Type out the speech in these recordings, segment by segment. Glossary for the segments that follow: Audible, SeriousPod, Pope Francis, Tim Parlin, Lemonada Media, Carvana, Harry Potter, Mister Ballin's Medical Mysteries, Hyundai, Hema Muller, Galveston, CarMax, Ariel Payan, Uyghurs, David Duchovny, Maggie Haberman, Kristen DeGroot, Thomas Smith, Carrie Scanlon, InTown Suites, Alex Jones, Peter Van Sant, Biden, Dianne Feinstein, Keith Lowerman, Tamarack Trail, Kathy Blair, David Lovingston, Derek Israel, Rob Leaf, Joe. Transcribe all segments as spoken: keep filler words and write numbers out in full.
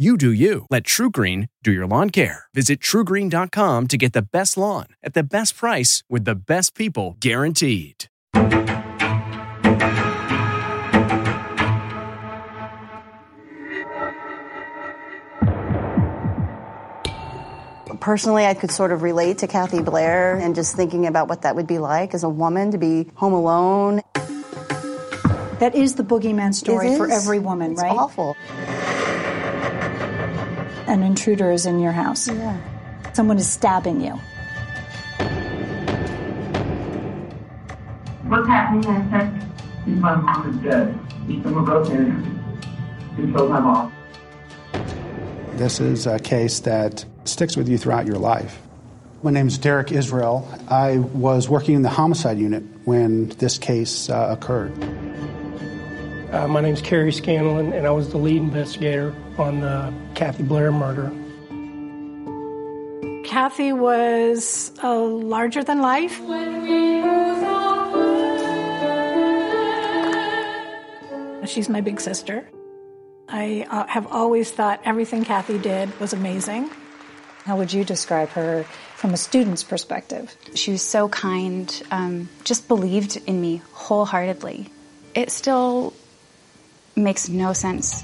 You do you. Let True Green do your lawn care. Visit true green dot com to get the best lawn at the best price with the best people guaranteed. Personally, I could sort of relate to Kathy Blair and just thinking about what that would be like as a woman to be home alone. That is the boogeyman story for every woman, right? It's awful. An intruder is in your house. Yeah. Someone is stabbing you. What's happening in fact is my mom is dead. Someone broke in and killed my mom. This is a case that sticks with you throughout your life. My name's Derek Israel. I was working in the homicide unit when this case uh, occurred. Uh, my name's Carrie Scanlon, and I was the lead investigator on the Kathy Blair murder. Kathy was uh, larger than life. She's my big sister. I uh, have always thought everything Kathy did was amazing. How would you describe her from a student's perspective? She was so kind, um, just believed in me wholeheartedly. It still makes no sense.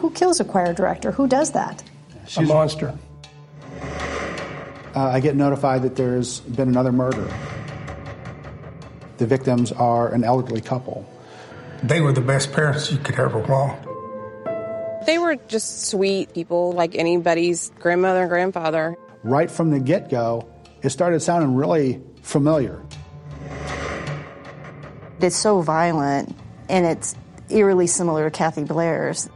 Who kills a choir director? Who does that? She's a monster. Uh, I get notified that there's been another murder. The victims are an elderly couple. They were the best parents you could ever want. They were just sweet people, like anybody's grandmother and grandfather. Right from the get-go, it started sounding really familiar. It's so violent, and it's eerily similar to Kathy Blair's.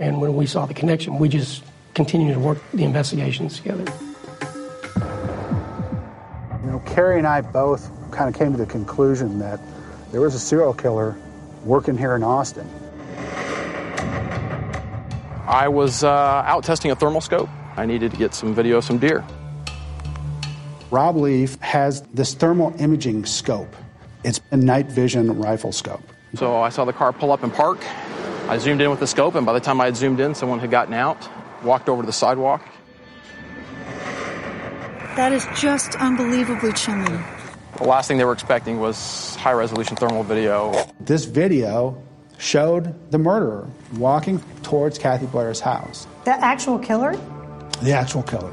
And when we saw the connection, we just continued to work the investigations together. You know, Carrie and I both kind of came to the conclusion that there was a serial killer working here in Austin. I was uh, out testing a thermal scope. I needed to get some video of some deer. Rob Leaf has this thermal imaging scope. It's a night vision rifle scope. So I saw the car pull up and park. I zoomed in with the scope, and by the time I had zoomed in, someone had gotten out, walked over to the sidewalk. That is just unbelievably chilling. The last thing they were expecting was high-resolution thermal video. This video showed the murderer walking towards Kathy Blair's house. The actual killer? The actual killer.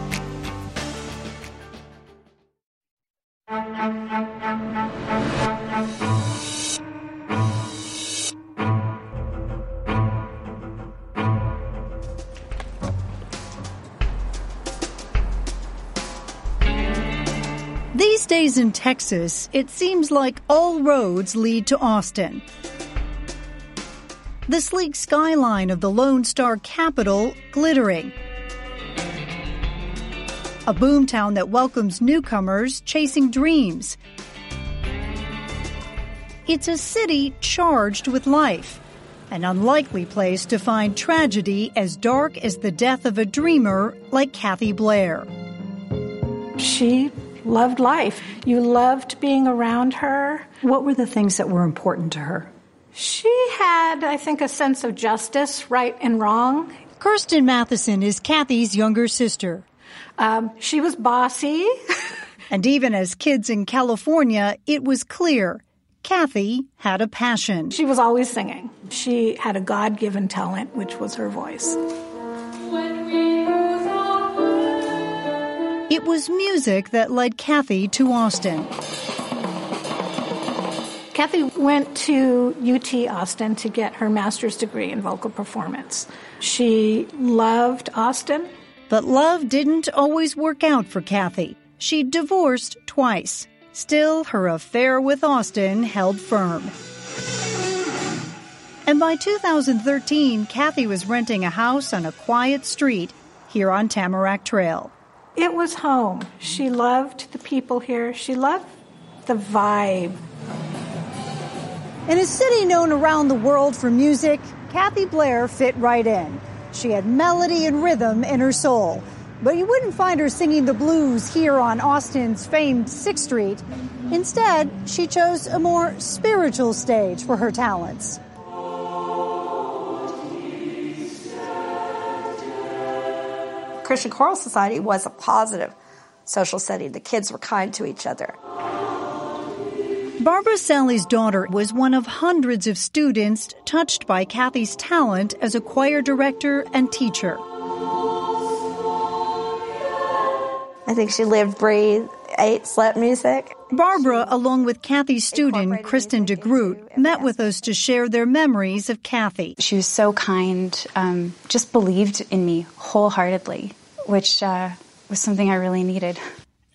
These days in Texas, it seems like all roads lead to Austin. The sleek skyline of the Lone Star capital glittering. A boomtown that welcomes newcomers chasing dreams. It's a city charged with life, an unlikely place to find tragedy as dark as the death of a dreamer like Kathy Blair. She loved life. You loved being around her. What were the things that were important to her? She had, I think, a sense of justice, right and wrong. Kirsten Matheson is Kathy's younger sister. Um, she was bossy. And even as kids in California, it was clear Kathy had a passion. She was always singing. She had a God-given talent, which was her voice. It was music that led Kathy to Austin. Kathy went to U T Austin to get her master's degree in vocal performance. She loved Austin. But love didn't always work out for Kathy. She divorced twice. Still, her affair with Austin held firm. And by two thousand thirteen, Kathy was renting a house on a quiet street here on Tamarack Trail. It was home. She loved the people here. She loved the vibe. In a city known around the world for music, Kathy Blair fit right in. She had melody and rhythm in her soul. But you wouldn't find her singing the blues here on Austin's famed sixth street. Instead, she chose a more spiritual stage for her talents. Christian Choral Society was a positive social setting. The kids were kind to each other. Barbara Sally's daughter was one of hundreds of students touched by Kathy's talent as a choir director and teacher. I think she lived, breathed, ate, slept music. Barbara, along with Kathy's student, Kristen DeGroot, met with us to share their memories of Kathy. She was so kind, um, just believed in me wholeheartedly, which uh, was something I really needed.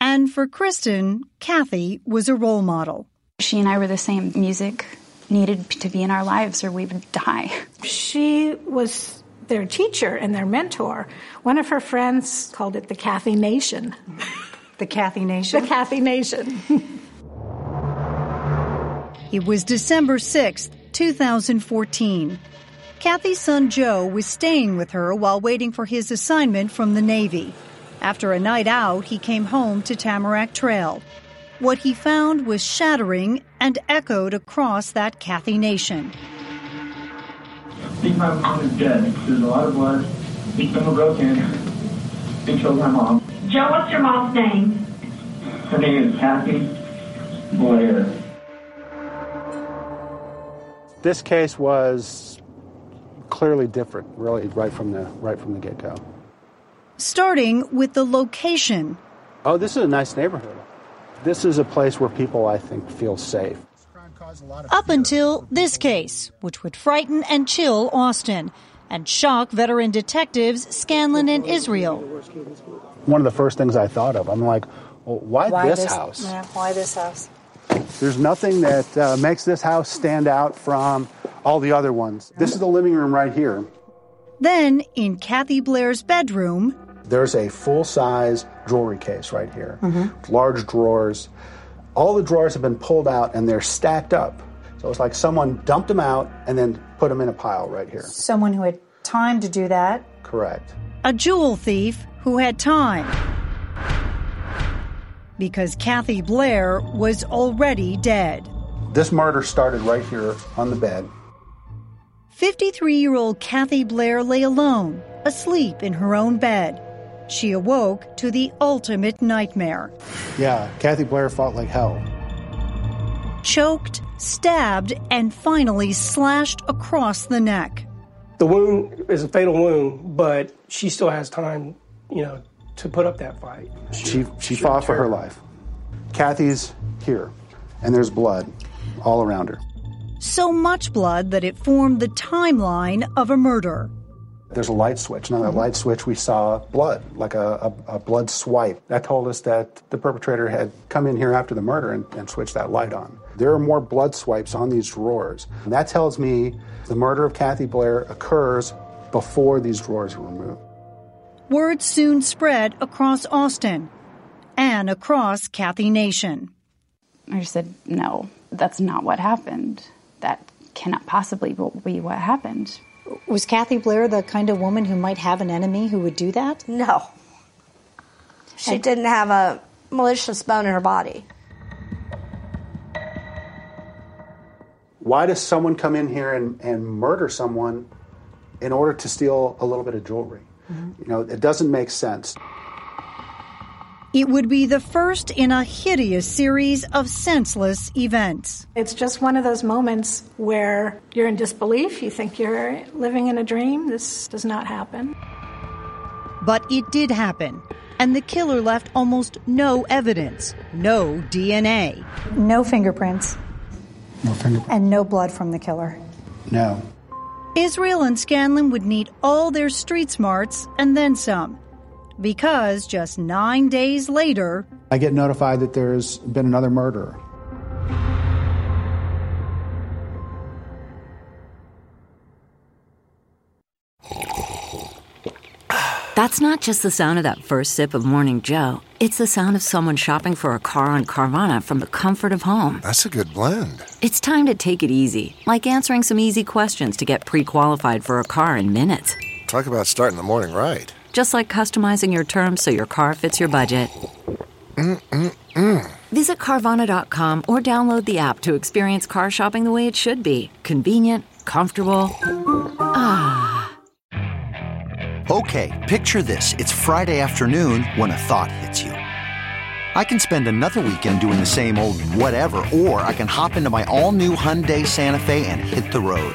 And for Kristen, Kathy was a role model. She and I were the same. Music needed to be in our lives or we would die. She was their teacher and their mentor. One of her friends called it the Kathy Nation. The Kathy Nation? The Kathy Nation. It was December sixth, two thousand fourteen. Kathy's son Joe was staying with her while waiting for his assignment from the Navy. After a night out, he came home to Tamarack Trail. What he found was shattering and echoed across that Kathy Nation. C five one is dead. There's a lot of blood. He's been broken. He killed my mom. Joe, what's your mom's name? Her name is Kathy Blair. This case was clearly different, really, right from the right from the get-go. Starting with the location. Oh, this is a nice neighborhood. This is a place where people, I think, feel safe. Up until this case, which would frighten and chill Austin and shock veteran detectives Scanlon and Israel. One of the first things I thought of, I'm like, well, why, why this, this house? Yeah, why this house? There's nothing that uh, makes this house stand out from all the other ones. This is the living room right here. Then, in Kathy Blair's bedroom... There's a full-size jewelry case right here, mm-hmm. large drawers. All the drawers have been pulled out, and they're stacked up. So it's like someone dumped them out and then put them in a pile right here. Someone who had time to do that. Correct. A jewel thief who had time. Because Kathy Blair was already dead. This murder started right here on the bed. fifty-three-year-old Kathy Blair lay alone, asleep in her own bed. She awoke to the ultimate nightmare. Yeah, Kathy Blair fought like hell. Choked, stabbed, and finally slashed across the neck. The wound is a fatal wound, but she still has time, you know, to put up that fight. She, she, she fought for her life. Kathy's here, and there's blood all around her. So much blood that it formed the timeline of a murder. There's a light switch, and on that light switch we saw blood, like a, a, a blood swipe. That told us that the perpetrator had come in here after the murder and, and switched that light on. There are more blood swipes on these drawers. And that tells me the murder of Kathy Blair occurs before these drawers were removed. Word soon spread across Austin and across Kathy Nation. I said, no, that's not what happened. That cannot possibly be what happened. Was Kathy Blair the kind of woman who might have an enemy who would do that? No. She and didn't have a malicious bone in her body. Why does someone come in here and, and murder someone in order to steal a little bit of jewelry? Mm-hmm. You know, it doesn't make sense. It would be the first in a hideous series of senseless events. It's just one of those moments where you're in disbelief. You think you're living in a dream. This does not happen. But it did happen, and the killer left almost no evidence, no D N A. No fingerprints. No fingerprints. And no blood from the killer. No. Israel and Scanlon would need all their street smarts and then some. Because just nine days later... I get notified that there's been another murder. That's not just the sound of that first sip of Morning Joe. It's the sound of someone shopping for a car on Carvana from the comfort of home. That's a good blend. It's time to take it easy, like answering some easy questions to get pre-qualified for a car in minutes. Talk about starting the morning right. Just like customizing your terms so your car fits your budget. Mm, mm, mm. Visit Carvana dot com or download the app to experience car shopping the way it should be. Convenient, comfortable. Ah. Okay, picture this. It's Friday afternoon when a thought hits you. I can spend another weekend doing the same old whatever, or I can hop into my all-new Hyundai Santa Fe and hit the road.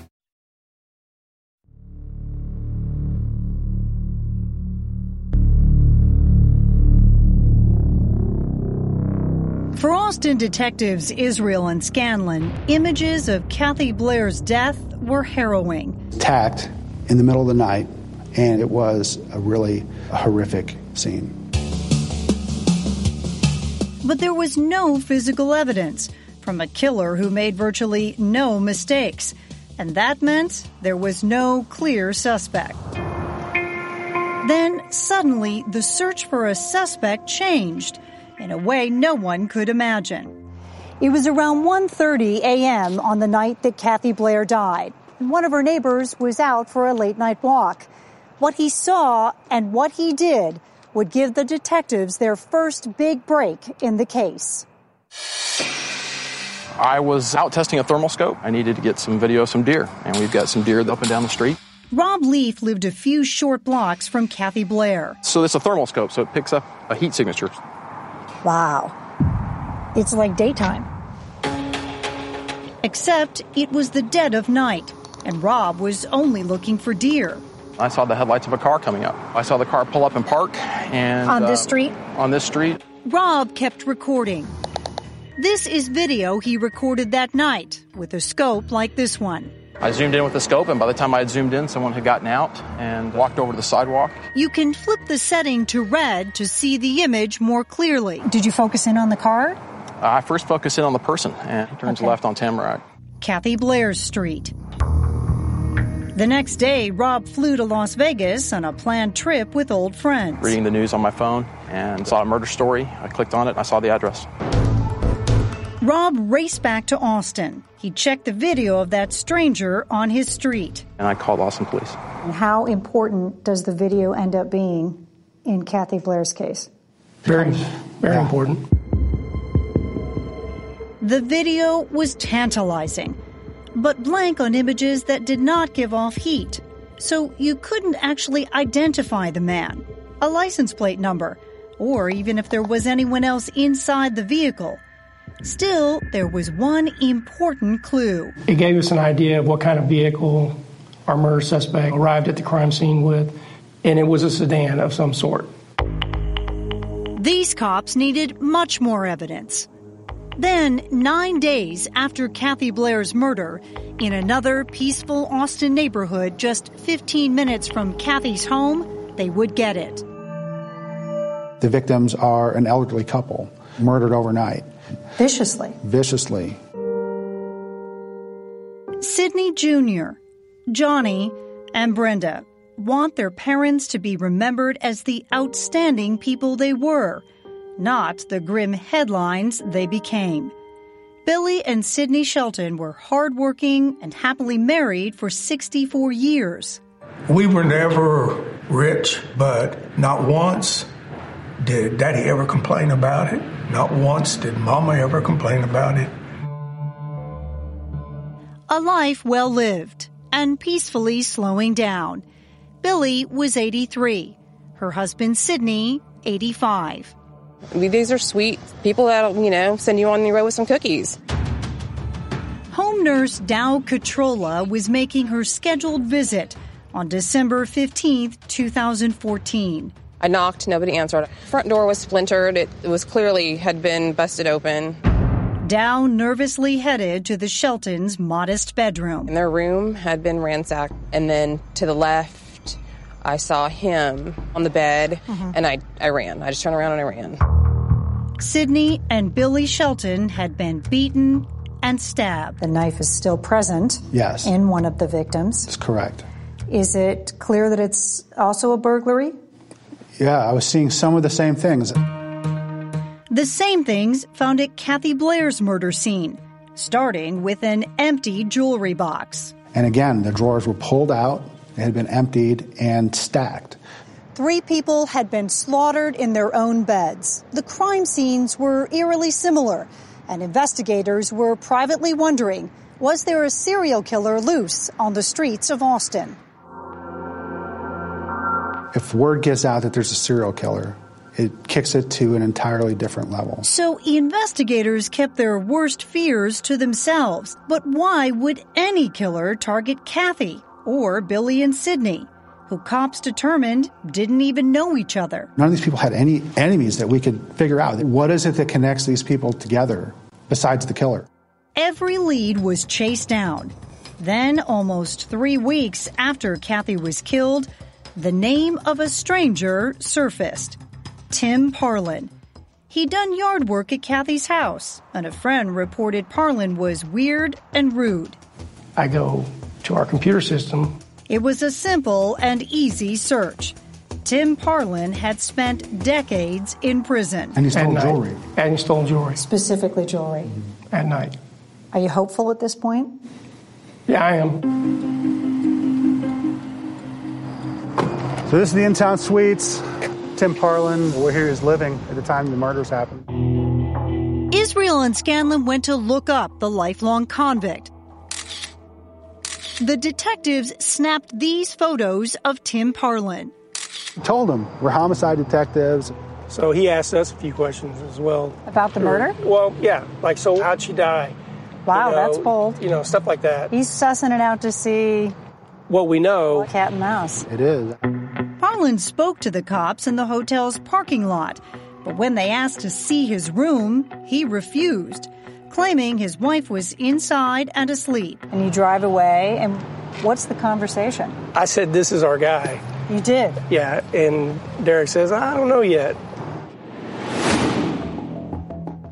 For Austin detectives Israel and Scanlon, images of Kathy Blair's death were harrowing. Attacked in the middle of the night, and it was a really horrific scene. But there was no physical evidence from a killer who made virtually no mistakes, and that meant there was no clear suspect. Then, suddenly, the search for a suspect changed, in a way no one could imagine. It was around one thirty a.m. on the night that Kathy Blair died. One of her neighbors was out for a late-night walk. What he saw and what he did would give the detectives their first big break in the case. I was out testing a thermal scope. I needed to get some video of some deer, and we've got some deer up and down the street. Rob Leaf lived a few short blocks from Kathy Blair. So it's a thermal scope, so it picks up a heat signature. Wow. It's like daytime. Except it was the dead of night, and Rob was only looking for deer. I saw the headlights of a car coming up. I saw the car pull up and park. And on this uh, street? On this street. Rob kept recording. This is video he recorded that night with a scope like this one. I zoomed in with the scope, and by the time I had zoomed in, someone had gotten out and walked over to the sidewalk. You can flip the setting to red to see the image more clearly. Did you focus in on the car? Uh, I first focused in on the person, and he turns okay. left on Tamarack. Kathy Blair's street. The next day, Rob flew to Las Vegas on a planned trip with old friends. Reading the news on my phone and saw a murder story. I clicked on it and I saw the address. Rob raced back to Austin. He checked the video of that stranger on his street. And I called Austin police. And how important does the video end up being in Kathy Blair's case? Very, very yeah. important. The video was tantalizing, but blank on images that did not give off heat. So you couldn't actually identify the man, a license plate number, or even if there was anyone else inside the vehicle. Still, there was one important clue. It gave us an idea of what kind of vehicle our murder suspect arrived at the crime scene with, and it was a sedan of some sort. These cops needed much more evidence. Then, nine days after Kathy Blair's murder, in another peaceful Austin neighborhood just fifteen minutes from Kathy's home, they would get it. The victims are an elderly couple, murdered overnight. Viciously. Viciously. Sidney Junior, Johnny, and Brenda want their parents to be remembered as the outstanding people they were, not the grim headlines they became. Billy and Sidney Shelton were hardworking and happily married for sixty-four years. We were never rich, but not once did Daddy ever complain about it. Not once did Mama ever complain about it. A life well lived and peacefully slowing down. Billy was eighty-three. Her husband, Sidney, eighty-five. These are sweet people that, you know, send you on your road with some cookies. Home nurse Dow Cotrola was making her scheduled visit on December fifteenth, two thousand fourteen. I knocked, nobody answered. Front door was splintered. It was clearly had been busted open. Dow nervously headed to the Sheltons' modest bedroom. And their room had been ransacked. And then to the left, I saw him on the bed, mm-hmm. and I, I ran. I just turned around and I ran. Sidney and Billy Shelton had been beaten and stabbed. The knife is still present yes. in one of the victims. That's correct. Is it clear that it's also a burglary? Yeah, I was seeing some of the same things. The same things found at Kathy Blair's murder scene, starting with an empty jewelry box. And again, the drawers were pulled out, they had been emptied and stacked. Three people had been slaughtered in their own beds. The crime scenes were eerily similar, and investigators were privately wondering, was there a serial killer loose on the streets of Austin? If word gets out that there's a serial killer, it kicks it to an entirely different level. So investigators kept their worst fears to themselves. But why would any killer target Kathy or Billy and Sidney, who cops determined didn't even know each other? None of these people had any enemies that we could figure out. What is it that connects these people together besides the killer? Every lead was chased down. Then, almost three weeks after Kathy was killed, the name of a stranger surfaced, Tim Parlin. He'd done yard work at Kathy's house, and a friend reported Parlin was weird and rude. I go to our computer system. It was a simple and easy search. Tim Parlin had spent decades in prison. And he stole jewelry. And he stole jewelry. Specifically jewelry. Mm-hmm. At night. Are you hopeful at this point? Yeah, I am. So this is the InTown Suites. Tim Parlin, where he was living at the time the murders happened. Israel Israel and Scanlon went to look up the lifelong convict. The detectives snapped these photos of Tim Parlin. We told him we're homicide detectives. So he asked us a few questions as well. About the murder? Well, yeah. Like, so how'd she die? Wow, you know, that's bold. You know, stuff like that. He's sussing it out to see... What we know... Well, cat and mouse. It is. Parlin spoke to the cops in the hotel's parking lot, but when they asked to see his room, he refused, claiming his wife was inside and asleep. And you drive away, and what's the conversation? I said, this is our guy. You did? Yeah, and Derek says, I don't know yet.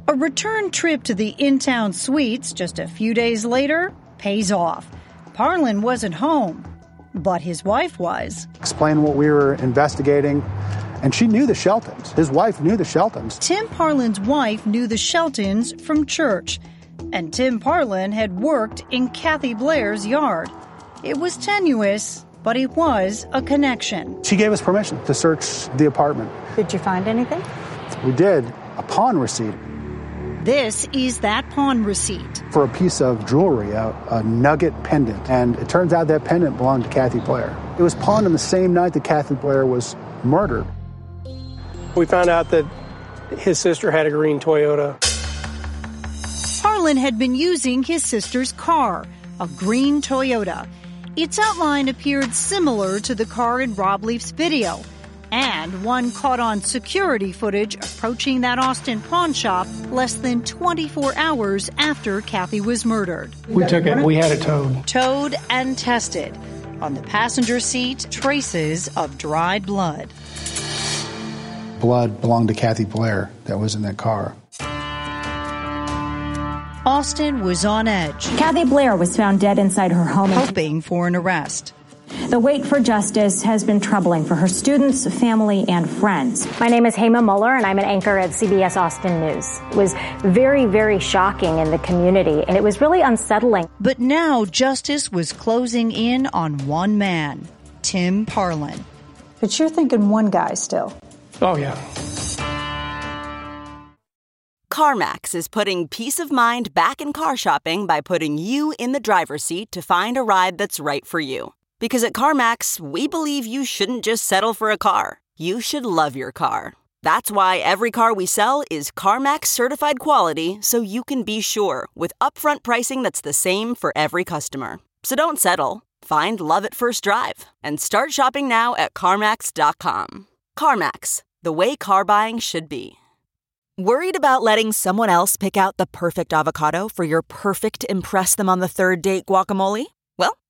A return trip to the InTown Suites just a few days later pays off. Parlin wasn't home, but his wife was. Explain what we were investigating, and she knew the Sheltons. His wife knew the Sheltons. Tim Parlin's wife knew the Sheltons from church, and Tim Parlin had worked in Kathy Blair's yard. It was tenuous, but it was a connection. She gave us permission to search the apartment. Did you find anything? We did. A pawn receipt. This is that pawn receipt. For a piece of jewelry, a, a nugget pendant. And it turns out that pendant belonged to Kathy Blair. It was pawned on the same night that Kathy Blair was murdered. We found out that his sister had a green Toyota. Parlin had been using his sister's car, a green Toyota. Its outline appeared similar to the car in Rob Leaf's video, and one caught on security footage approaching that Austin pawn shop less than twenty-four hours after Kathy was murdered. We took it. We had it towed. Towed and tested. On the passenger seat, traces of dried blood. Blood belonged to Kathy Blair that was in that car. Austin was on edge. Kathy Blair was found dead inside her home. Hoping for an arrest. The wait for justice has been troubling for her students, family, and friends. My name is Hema Muller, and I'm an anchor at C B S Austin News. It was very, very shocking in the community, and it was really unsettling. But now justice was closing in on one man, Tim Parlin. But you're thinking one guy still. Oh, yeah. CarMax is putting peace of mind back in car shopping by putting you in the driver's seat to find a ride that's right for you. Because at CarMax, we believe you shouldn't just settle for a car. You should love your car. That's why every car we sell is CarMax certified quality, so you can be sure with upfront pricing that's the same for every customer. So don't settle. Find love at first drive and start shopping now at CarMax dot com. CarMax, the way car buying should be. Worried about letting someone else pick out the perfect avocado for your perfect impress-them-on-the-third-date guacamole?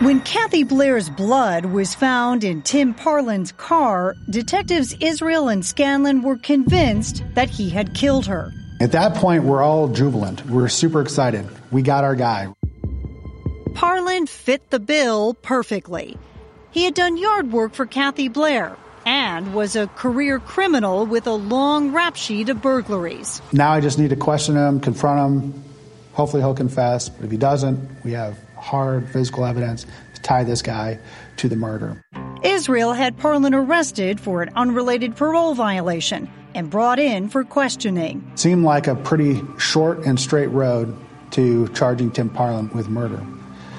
When Kathy Blair's blood was found in Tim Parlin's car, detectives Israel and Scanlon were convinced that he had killed her. At that point, we're all jubilant. We're super excited. We got our guy. Parlin fit the bill perfectly. He had done yard work for Kathy Blair and was a career criminal with a long rap sheet of burglaries. Now I just need to question him, confront him. Hopefully he'll confess. But if he doesn't, we have hard physical evidence to tie this guy to the murder. Israel had Parlin arrested for an unrelated parole violation and brought in for questioning. Seemed like a pretty short and straight road to charging Tim Parlin with murder.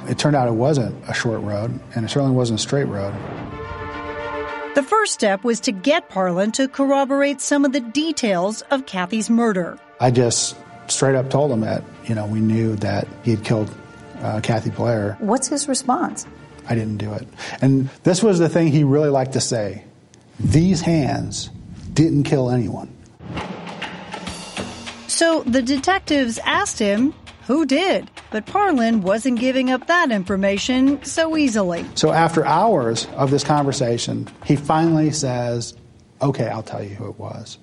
It turned out it wasn't a short road, and it certainly wasn't a straight road. The first step was to get Parlin to corroborate some of the details of Kathy's murder. I just straight up told him that, you know, we knew that he had killed Uh, Kathy Blair. What's his response? I didn't do it. And this was the thing he really liked to say. These hands didn't kill anyone. So the detectives asked him who did, but Parlin wasn't giving up that information so easily. So after hours of this conversation, he finally says, okay, I'll tell you who it was.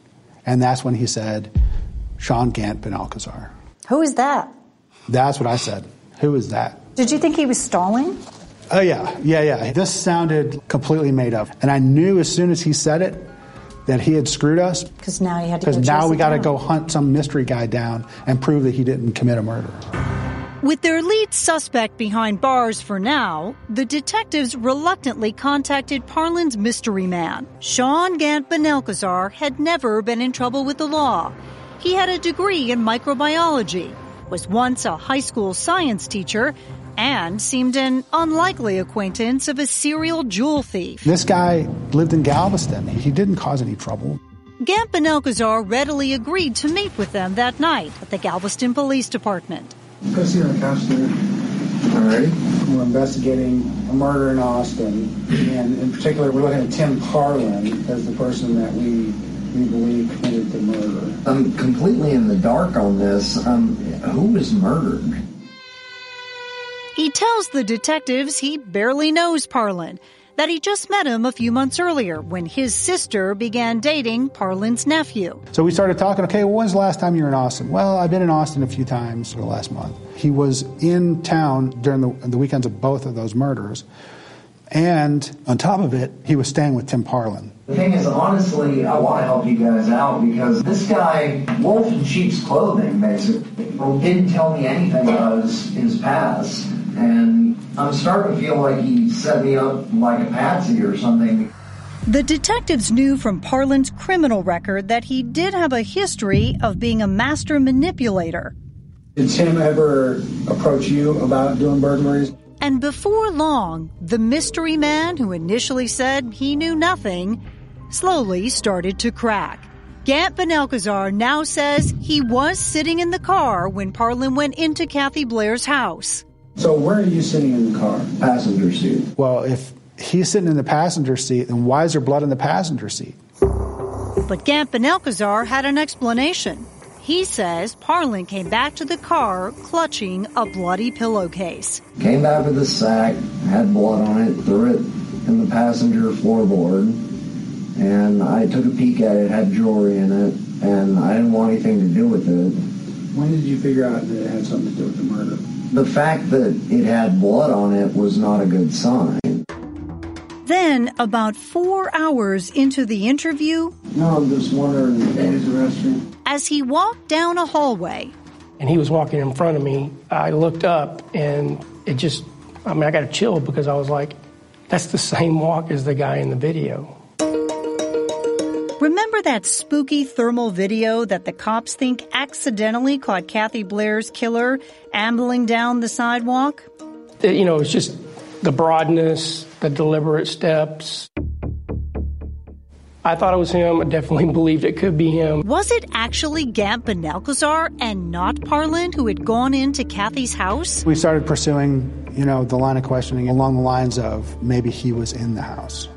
And that's when he said, Sean Gambrell-Alcazar. Who is that? That's what I said. Who is that? Did you think he was stalling? Oh, yeah, yeah, yeah. This sounded completely made up. And I knew as soon as he said it that he had screwed us. Because now you had to go chase him down. Because now we got to go hunt some mystery guy down and prove that he didn't commit a murder. With their lead suspect behind bars for now, the detectives reluctantly contacted Parlin's mystery man. Sean Gambrell-Alcazar had never been in trouble with the law. He had a degree in microbiology, was once a high school science teacher, and seemed an unlikely acquaintance of a serial jewel thief. This guy lived in Galveston. He didn't cause any trouble. Gambrell-Alcazar readily agreed to meet with them that night at the Galveston Police Department. Go see our couch there. All right. We're investigating a murder in Austin, and in particular, we're looking at Tim Parlin as the person that we we believe committed the murder. I'm completely in the dark on this. Um, who was murdered? He tells the detectives he barely knows Parlin, that he just met him a few months earlier when his sister began dating Parlin's nephew. So we started talking, okay, well, when's the last time you were in Austin? Well, I've been in Austin a few times for the last month. He was in town during the, the weekends of both of those murders. And on top of it, he was staying with Tim Parlin. The thing is, honestly, I want to help you guys out because this guy, wolf in sheep's clothing, basically, didn't tell me anything about his, his past. And I'm starting to feel like he set me up like a patsy or something. The detectives knew from Parlin's criminal record that he did have a history of being a master manipulator. Did Tim ever approach you about doing burglaries? And before long, the mystery man who initially said he knew nothing slowly started to crack. Gambrell-Alcazar now says he was sitting in the car when Parlin went into Kathy Blair's house. So where are you sitting in the car? Passenger seat. Well, if he's sitting in the passenger seat, then why is there blood in the passenger seat? But Gambrell-Alcazar had an explanation. He says Parlin came back to the car clutching a bloody pillowcase. Came back with a sack, had blood on it, threw it in the passenger floorboard, and I took a peek at it, had jewelry in it, and I didn't want anything to do with it. When did you figure out that it had something to do with the murder? The fact that it had blood on it was not a good sign. Then, about four hours into the interview... No, I'm just wondering if it was a restroom. As he walked down a hallway... And he was walking in front of me. I looked up, and it just... I mean, I got a chill because I was like, that's the same walk as the guy in the video. Remember that spooky thermal video that the cops think accidentally caught Kathy Blair's killer ambling down the sidewalk? You know, it's just the broadness, the deliberate steps. I thought it was him. I definitely believed it could be him. Was it actually Gambrell-Alcazar and not Parlin who had gone into Kathy's house? We started pursuing, you know, the line of questioning along the lines of maybe he was in the house.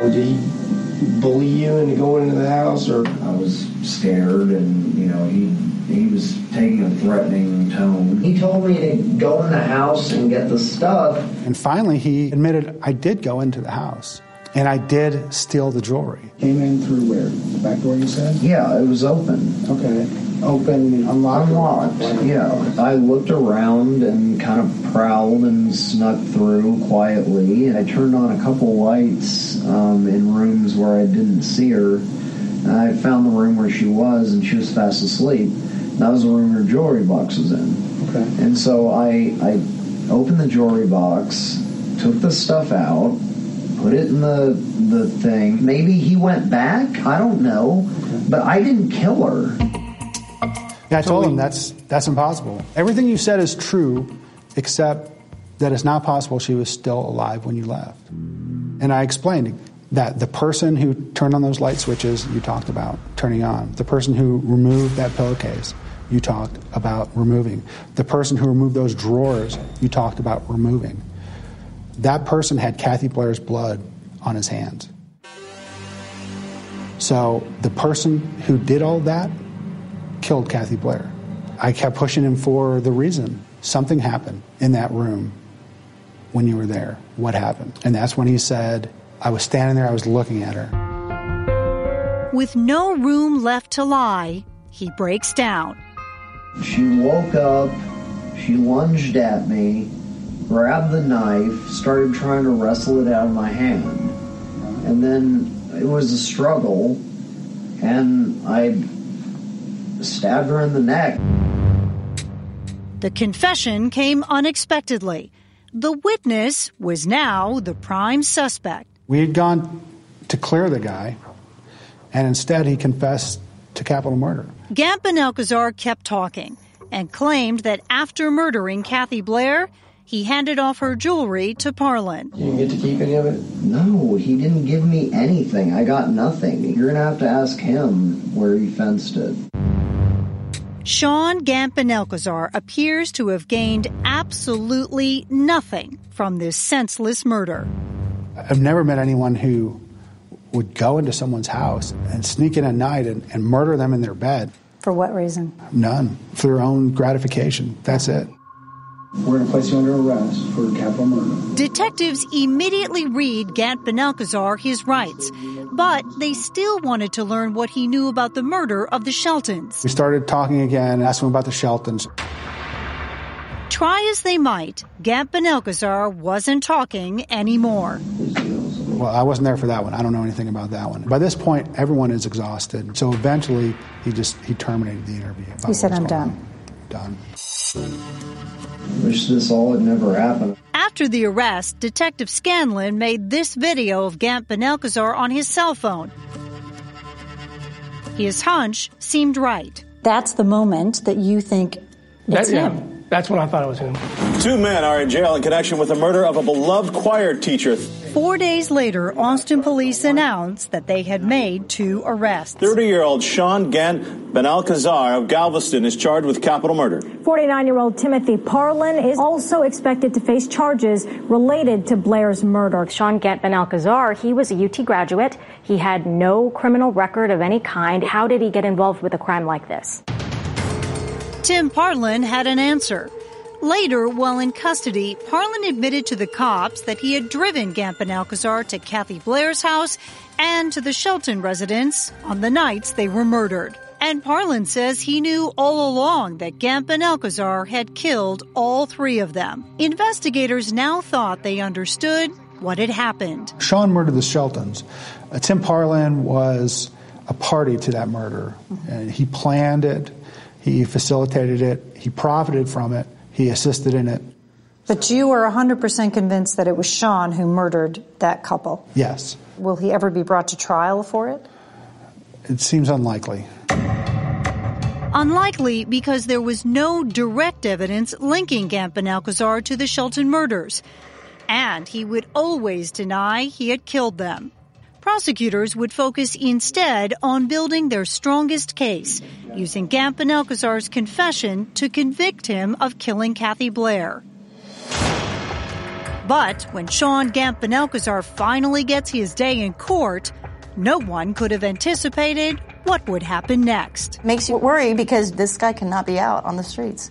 Did he bully you into going into the house, or? I was scared, and, you know, he he was taking a threatening tone. He told me to go in the house and get the stuff. And finally, he admitted, I did go into the house, and I did steal the jewelry. Came in through where? The back door, you said? Yeah, it was open. Okay. Open, unlocked? Unlocked, yeah. I looked around and kind of prowled and snuck through quietly. I turned on a couple lights um, in rooms where I didn't see her. And I found the room where she was, and she was fast asleep. And that was the room her jewelry box was in. Okay. And so I, I opened the jewelry box, took the stuff out, put it in the, the thing. Maybe he went back? I don't know. Okay. But I didn't kill her. Yeah, I told him that's that's impossible. Everything you said is true, except that it's not possible she was still alive when you left. And I explained that the person who turned on those light switches you talked about turning on, the person who removed that pillowcase you talked about removing, the person who removed those drawers you talked about removing, that person had Kathy Blair's blood on his hands. So the person who did all that killed Kathy Blair. I kept pushing him for the reason. Something happened in that room when you were there. What happened? And that's when he said, I was standing there, I was looking at her. With no room left to lie, he breaks down. She woke up, she lunged at me, grabbed the knife, started trying to wrestle it out of my hand. And then it was a struggle, and I stabbed her in the neck. The confession came unexpectedly. The witness was now the prime suspect. We had gone to clear the guy, and instead he confessed to capital murder. Gambrell-Alcazar kept talking and claimed that after murdering Kathy Blair, he handed off her jewelry to Parlin. You didn't get to keep any of it? No, he didn't give me anything. I got nothing. You're going to have to ask him where he fenced it. Sean Gambrell-Alcazar appears to have gained absolutely nothing from this senseless murder. I've never met anyone who would go into someone's house and sneak in at night and, and murder them in their bed. For what reason? None. For their own gratification. That's it. We're going to place you under arrest for capital murder. Detectives immediately read Gambrell-Alcazar his rights, but they still wanted to learn what he knew about the murder of the Sheltons. We started talking again, asking about the Sheltons. Try as they might, Gambrell-Alcazar wasn't talking anymore. Well, I wasn't there for that one. I don't know anything about that one. By this point, everyone is exhausted. So eventually, he just he terminated the interview. He said, I'm done. Done. Wish this all had never happened. After the arrest, Detective Scanlon made this video of Gambrell-Alcazar on his cell phone. His hunch seemed right. That's the moment that you think it's that, him. Yeah, that's what I thought it was him. Two men are in jail in connection with the murder of a beloved choir teacher. Four days later, Austin police announced that they had made two arrests. thirty-year-old Sean Gambrell-Alcazar of Galveston is charged with capital murder. forty-nine-year-old Timothy Parlin is also expected to face charges related to Blair's murder. Sean Gambrell-Alcazar, he was a U T graduate. He had no criminal record of any kind. How did he get involved with a crime like this? Tim Parlin had an answer. Later, while in custody, Parlin admitted to the cops that he had driven Gambrell-Alcazar to Kathy Blair's house and to the Shelton residence on the nights they were murdered. And Parlin says he knew all along that Gambrell-Alcazar had killed all three of them. Investigators now thought they understood what had happened. Sean murdered the Sheltons. Uh, Tim Parlin was a party to that murder. Uh, he planned it. He facilitated it. He profited from it. He assisted in it. But you were one hundred percent convinced that it was Sean who murdered that couple? Yes. Will he ever be brought to trial for it? It seems unlikely. Unlikely because there was no direct evidence linking Gambrell-Alcazar to the Shelton murders. And he would always deny he had killed them. Prosecutors would focus instead on building their strongest case, using Gambrell-Alcazar's confession to convict him of killing Kathy Blair. But when Sean Gambrell-Alcazar finally gets his day in court, no one could have anticipated what would happen next. Makes you worry because this guy cannot be out on the streets.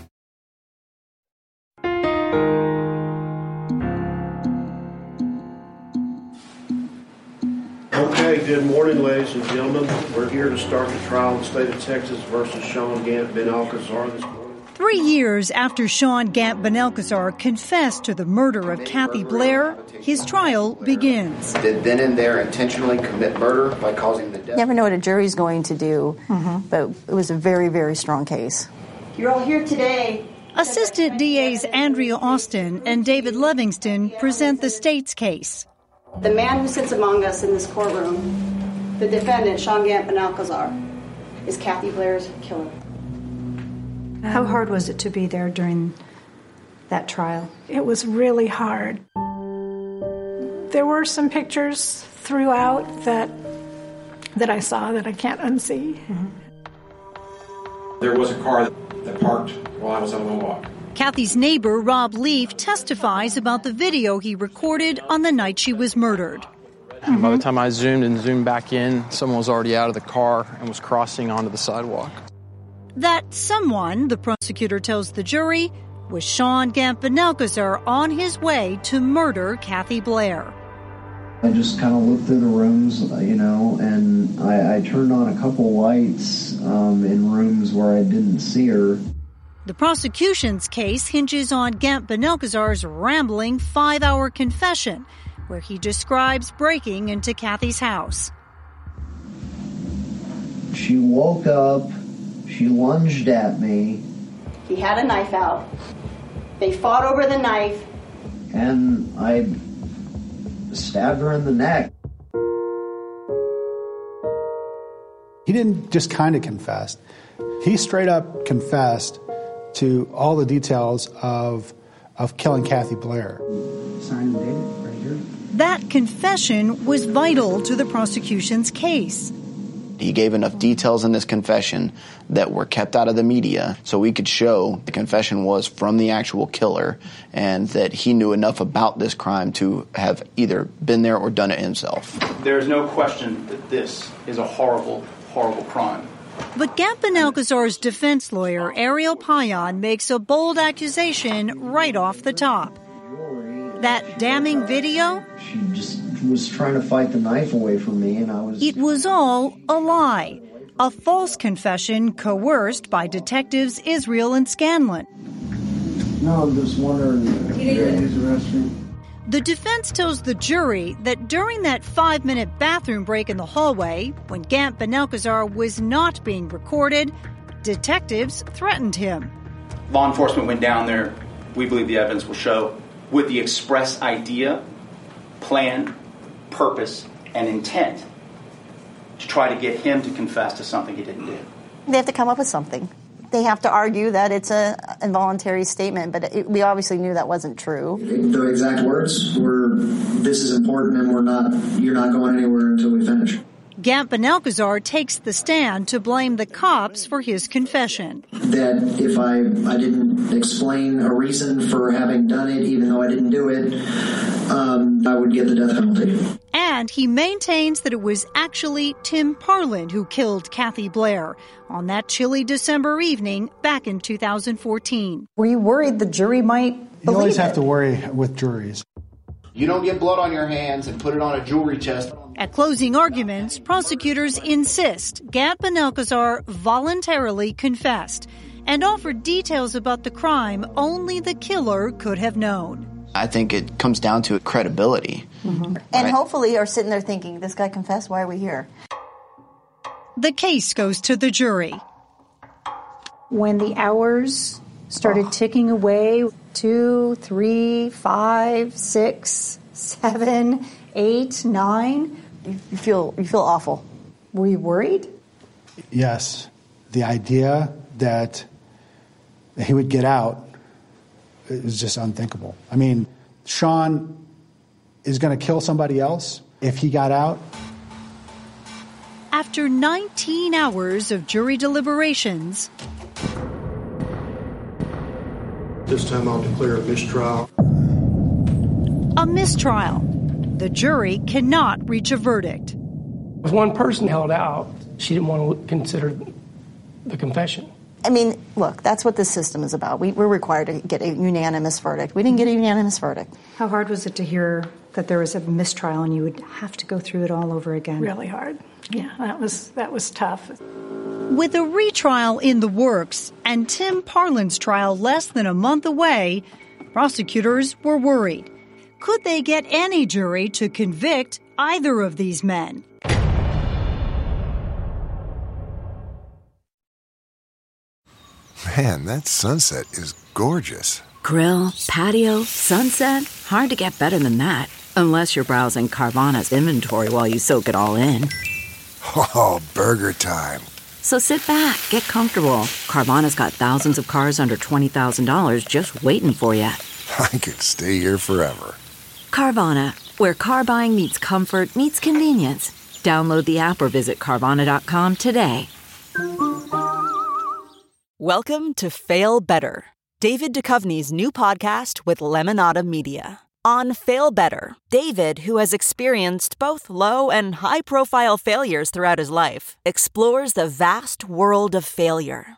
Okay, good morning, ladies and gentlemen. We're here to start the trial in the state of Texas versus Sean Gambrell-Alcazar this morning. Three years after Sean Gambrell-Alcazar confessed to the murder of Kathy Blair, his trial begins. Did then and there intentionally commit murder by causing the death? Never know what a jury's going to do, mm-hmm. but it was a very, very strong case. You're all here today. Assistant D As Andrea Austin and David Lovingston present the state's case. The man who sits among us in this courtroom, the defendant, Sean Gambrell-Alcazar, is Kathy Blair's killer. How hard was it to be there during that trial? It was really hard. There were some pictures throughout that that I saw that I can't unsee. Mm-hmm. There was a car that parked while I was on the walk. Kathy's neighbor, Rob Leaf, testifies about the video he recorded on the night she was murdered. Mm-hmm. By the time I zoomed and zoomed back in, someone was already out of the car and was crossing onto the sidewalk. That someone, the prosecutor tells the jury, was Sean Gambrell-Alcazar on his way to murder Kathy Blair. I just kind of looked through the rooms, you know, and I, I turned on a couple lights um, in rooms where I didn't see her. The prosecution's case hinges on Gambrell-Alcazar's rambling five-hour confession, where he describes breaking into Kathy's house. She woke up. She lunged at me. He had a knife out. They fought over the knife. And I stabbed her in the neck. He didn't just kind of confess. He straight up confessed to all the details of of killing Kathy Blair. Signed and dated right here. That confession was vital to the prosecution's case. He gave enough details in this confession that were kept out of the media so we could show the confession was from the actual killer and that he knew enough about this crime to have either been there or done it himself. There is no question that this is a horrible, horrible crime. But Gambrell-Alcazar's defense lawyer, Ariel Payan, makes a bold accusation right off the top. That damning video? She just was trying to fight the knife away from me, and I was... It was all a lie, a false confession coerced by detectives Israel and Scanlon. No, I'm just wondering if you didn't use the restroom. The defense tells the jury that during that five-minute bathroom break in the hallway, when Gambrell-Alcazar was not being recorded, detectives threatened him. Law enforcement went down there, we believe the evidence will show, with the express idea, plan, purpose, and intent to try to get him to confess to something he didn't do. They have to come up with something. They have to argue that it's an involuntary statement, but it, we obviously knew that wasn't true. The exact words were, this is important and we're not, you're not going anywhere until we finish. Gambrell-Alcazar takes the stand to blame the cops for his confession. That if I, I didn't explain a reason for having done it, even though I didn't do it, um, I would get the death penalty. And he maintains that it was actually Tim Parlin who killed Kathy Blair on that chilly December evening back in two thousand fourteen. Were you worried the jury might believe You always have it? to worry with juries. You don't get blood on your hands and put it on a jewelry chest. At closing arguments, prosecutors insist Gambrell-Alcazar voluntarily confessed and offered details about the crime only the killer could have known. I think it comes down to credibility. Mm-hmm. Right? And hopefully are sitting there thinking, this guy confessed, why are we here? The case goes to the jury. When the hours started oh. ticking away, two, three, five, six, seven, eight, nine. You feel you feel awful. Were you worried? Yes. The idea that he would get out is just unthinkable. I mean, Sean is going to kill somebody else if he got out. After nineteen hours of jury deliberations... This time I'll declare a mistrial. A mistrial. The jury cannot reach a verdict. If one person held out, she didn't want to consider the confession. I mean, look, that's what this system is about. We, we're required to get a unanimous verdict. We didn't get a unanimous verdict. How hard was it to hear that there was a mistrial and you would have to go through it all over again. Really hard. Yeah, that was that was tough. With a retrial in the works and Tim Parlin's trial less than a month away, prosecutors were worried. Could they get any jury to convict either of these men? Man, that sunset is gorgeous. Grill, patio, sunset. Hard to get better than that. Unless you're browsing Carvana's inventory while you soak it all in. Oh, burger time. So sit back, get comfortable. Carvana's got thousands of cars under twenty thousand dollars just waiting for you. I could stay here forever. Carvana, where car buying meets comfort meets convenience. Download the app or visit Carvana dot com today. Welcome to Fail Better, David Duchovny's new podcast with Lemonada Media. On Fail Better, David, who has experienced both low and high-profile failures throughout his life, explores the vast world of failure,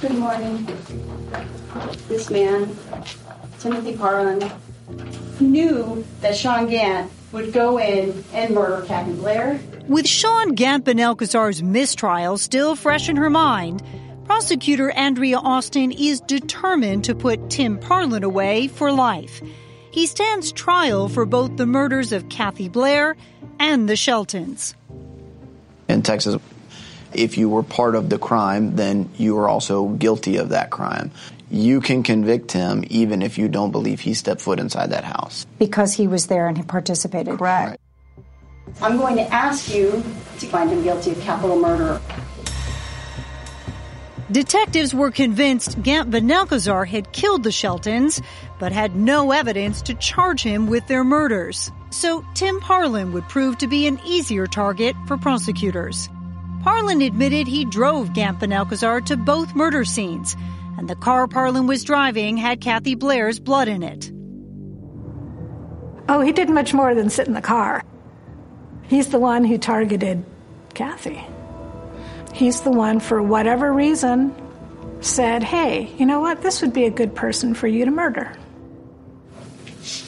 Good morning. This man, Timothy Parlin, knew that Sean Gamp would go in and murder Kathy Blair. With Sean Gambrell-Alcazar's mistrial still fresh in her mind, prosecutor Andrea Austin is determined to put Tim Parlin away for life. He stands trial for both the murders of Kathy Blair and the Sheltons. In Texas, if you were part of the crime, then you are also guilty of that crime. You can convict him even if you don't believe he stepped foot inside that house. Because he was there and he participated. Correct. Right. I'm going to ask you to find him guilty of capital murder. Detectives were convinced Gambrell-Alcazar had killed the Sheltons, but had no evidence to charge him with their murders. So Tim Parlin would prove to be an easier target for prosecutors. Parlin admitted he drove Gambrell-Alcazar to both murder scenes, and the car Parlin was driving had Kathy Blair's blood in it. Oh, he did much more than sit in the car. He's the one who targeted Kathy. He's the one, for whatever reason, said, hey, you know what, this would be a good person for you to murder.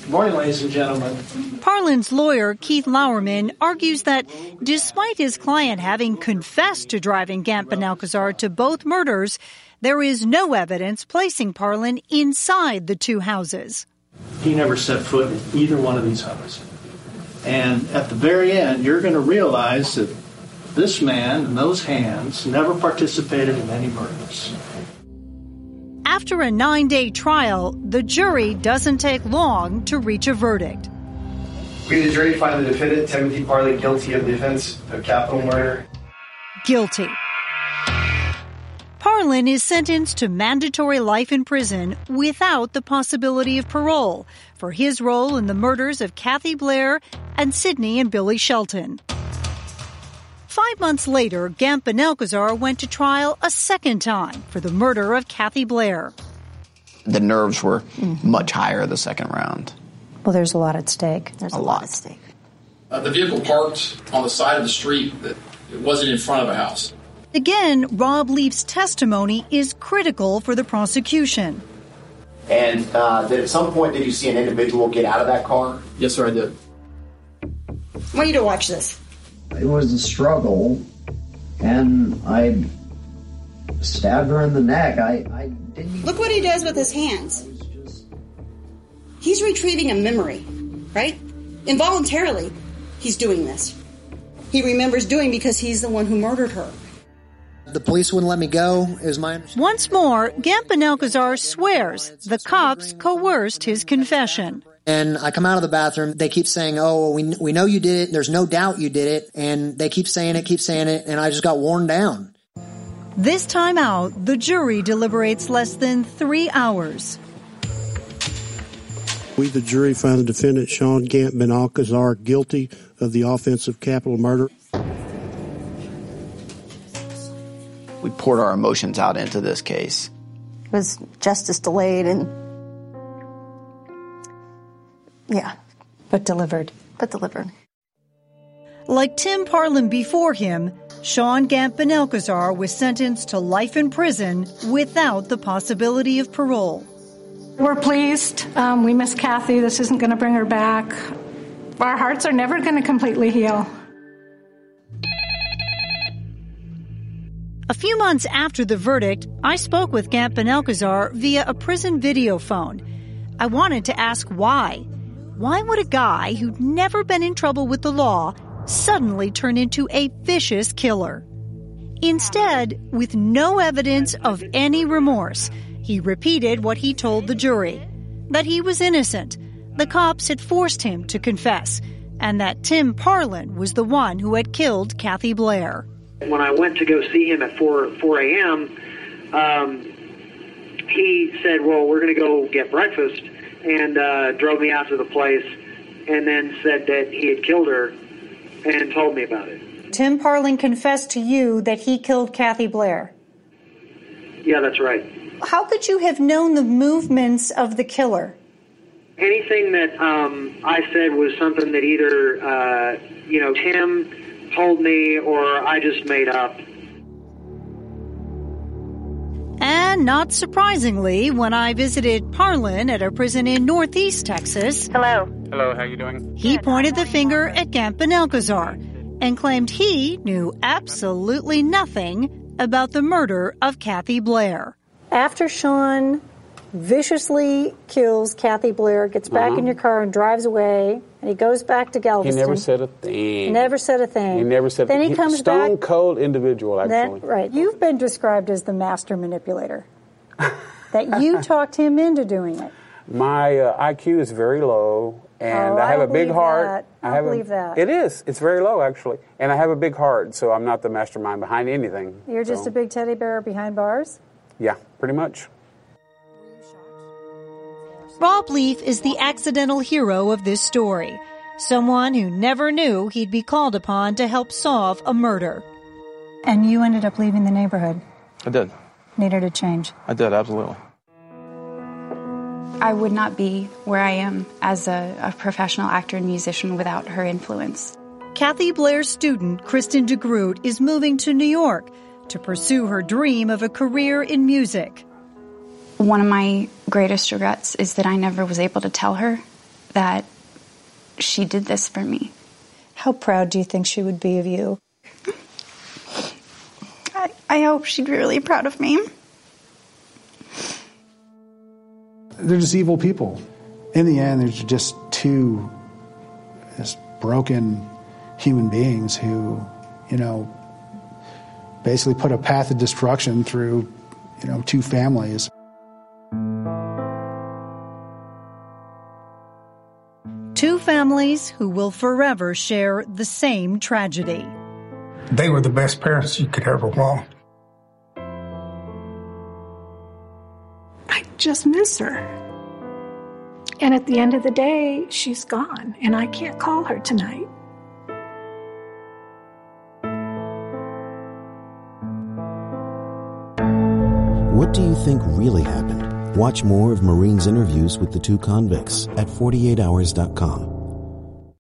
Good morning, ladies and gentlemen. Parlin's lawyer, Keith Lowerman, argues that despite his client having confessed to driving Gambrell-Alcazar to both murders, there is no evidence placing Parlin inside the two houses. He never set foot in either one of these houses. And at the very end, you're going to realize that this man and those hands never participated in any murders. After a nine-day trial, the jury doesn't take long to reach a verdict. We, the jury, find the defendant, Timothy Parlin, guilty of the offense of capital murder. Guilty. Parlin is sentenced to mandatory life in prison without the possibility of parole for his role in the murders of Kathy Blair and Sidney and Billy Shelton. Five months later, Gambrell-Alcazar went to trial a second time for the murder of Kathy Blair. The nerves were mm. much higher the second round. Well, there's a lot at stake. There's a, a lot. lot at stake. Uh, the vehicle parked on the side of the street. That it wasn't in front of a house. Again, Rob Leaf's testimony is critical for the prosecution. And uh, that at some point, did you see an individual get out of that car? Yes, sir, I did. I want you to watch this. It was a struggle, and I stabbed her in the neck. I, I didn't... Look what he does with his hands. Just... He's retrieving a memory, right? Involuntarily, he's doing this. He remembers doing because he's the one who murdered her. The police wouldn't let me go, is my understanding. Once more, Gambrell-Alcazar swears the cops coerced his confession. And I come out of the bathroom. They keep saying, oh, we we know you did it. There's no doubt you did it. And they keep saying it, keep saying it. And I just got worn down. This time out, the jury deliberates less than three hours. we, the jury, find the defendant, Sean Gambrell-Alcazar, guilty of the offense of capital murder. We poured our emotions out into this case. It was justice delayed and, yeah. But delivered. But delivered. Like Tim Parlin before him, Sean Gambrell-Alcazar was sentenced to life in prison without the possibility of parole. We're pleased. Um, we miss Kathy. This isn't going to bring her back. Our hearts are never going to completely heal. A few months after the verdict, I spoke with Gambrell-Alcazar via a prison video phone. I wanted to ask why. Why would a guy who'd never been in trouble with the law suddenly turn into a vicious killer? Instead, with no evidence of any remorse, he repeated what he told the jury, that he was innocent, the cops had forced him to confess, and that Tim Parlin was the one who had killed Kathy Blair. When I went to go see him at four a.m., um, he said, well, we're going to go get breakfast, and uh, drove me out to the place and then said that he had killed her and told me about it. Tim Parlin confessed to you that he killed Kathy Blair. Yeah, that's right. How could you have known the movements of the killer? Anything that um, I said was something that either, uh, you know, Tim told me or I just made up. And not surprisingly, when I visited Parlin at a prison in Northeast Texas... Hello. Hello, how you doing? He Good. pointed the finger at Gambrell-Alcazar and claimed he knew absolutely nothing about the murder of Kathy Blair. After Sean viciously kills Kathy Blair, gets back uh-huh. in your car and drives away, and he goes back to Galveston. He never said a thing. He never said a thing. He never said a thing. Then he comes Stone back. Stone cold individual, actually. That, right. You've been described as the master manipulator, that you talked him into doing it. My uh, I Q is very low, and oh, I have I a big heart. That. I, I have believe a, that. It is. It's very low, actually. And I have a big heart, so I'm not the mastermind behind anything. You're so. just a big teddy bear behind bars? Yeah, pretty much. Rob Leaf is the accidental hero of this story, someone who never knew he'd be called upon to help solve a murder. And you ended up leaving the neighborhood. I did. Needed a change. I did, absolutely. I would not be where I am as a, a professional actor and musician without her influence. Kathy Blair's student, Kristen DeGroot, is moving to New York to pursue her dream of a career in music. One of my greatest regrets is that I never was able to tell her that she did this for me. How proud do you think she would be of you? I, I hope she'd be really proud of me. They're just evil people. In the end, there's just two just broken human beings who, you know, basically put a path of destruction through, you know, two families. Two families who will forever share the same tragedy. They were the best parents you could ever want. I just miss her. And at the end of the day, she's gone, and I can't call her tonight. What do you think really happened? Watch more of Maureen's interviews with the two convicts at forty-eight hours dot com.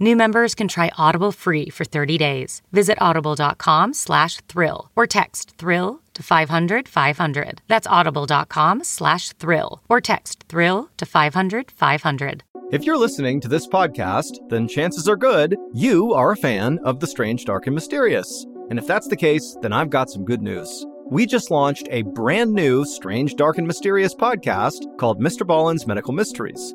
New members can try Audible free for thirty days. Visit audible.com slash thrill or text thrill to five hundred, five hundred. That's audible.com slash thrill or text thrill to five hundred, five hundred. If you're listening to this podcast, then chances are good you are a fan of The Strange, Dark, and Mysterious. And if that's the case, then I've got some good news. We just launched a brand new, strange, dark, and mysterious podcast called Mister Ballin's Medical Mysteries.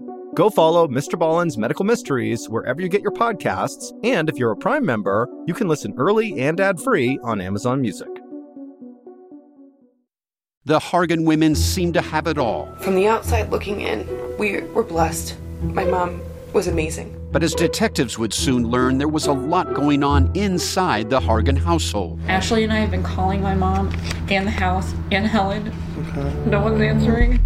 Go follow Mister Ballin's Medical Mysteries wherever you get your podcasts, and if you're a Prime member, you can listen early and ad-free on Amazon Music. The Hargan women seem to have it all. From the outside looking in, we were blessed. My mom was amazing. But as detectives would soon learn, there was a lot going on inside the Hargan household. Ashley and I have been calling my mom and the house and Helen. Okay. No one's answering.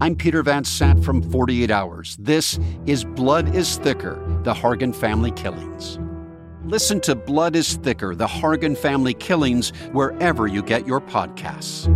I'm Peter Van Sant from forty-eight hours. This is Blood is Thicker, the Hargan Family Killings. Listen to Blood is Thicker, the Hargan Family Killings, wherever you get your podcasts.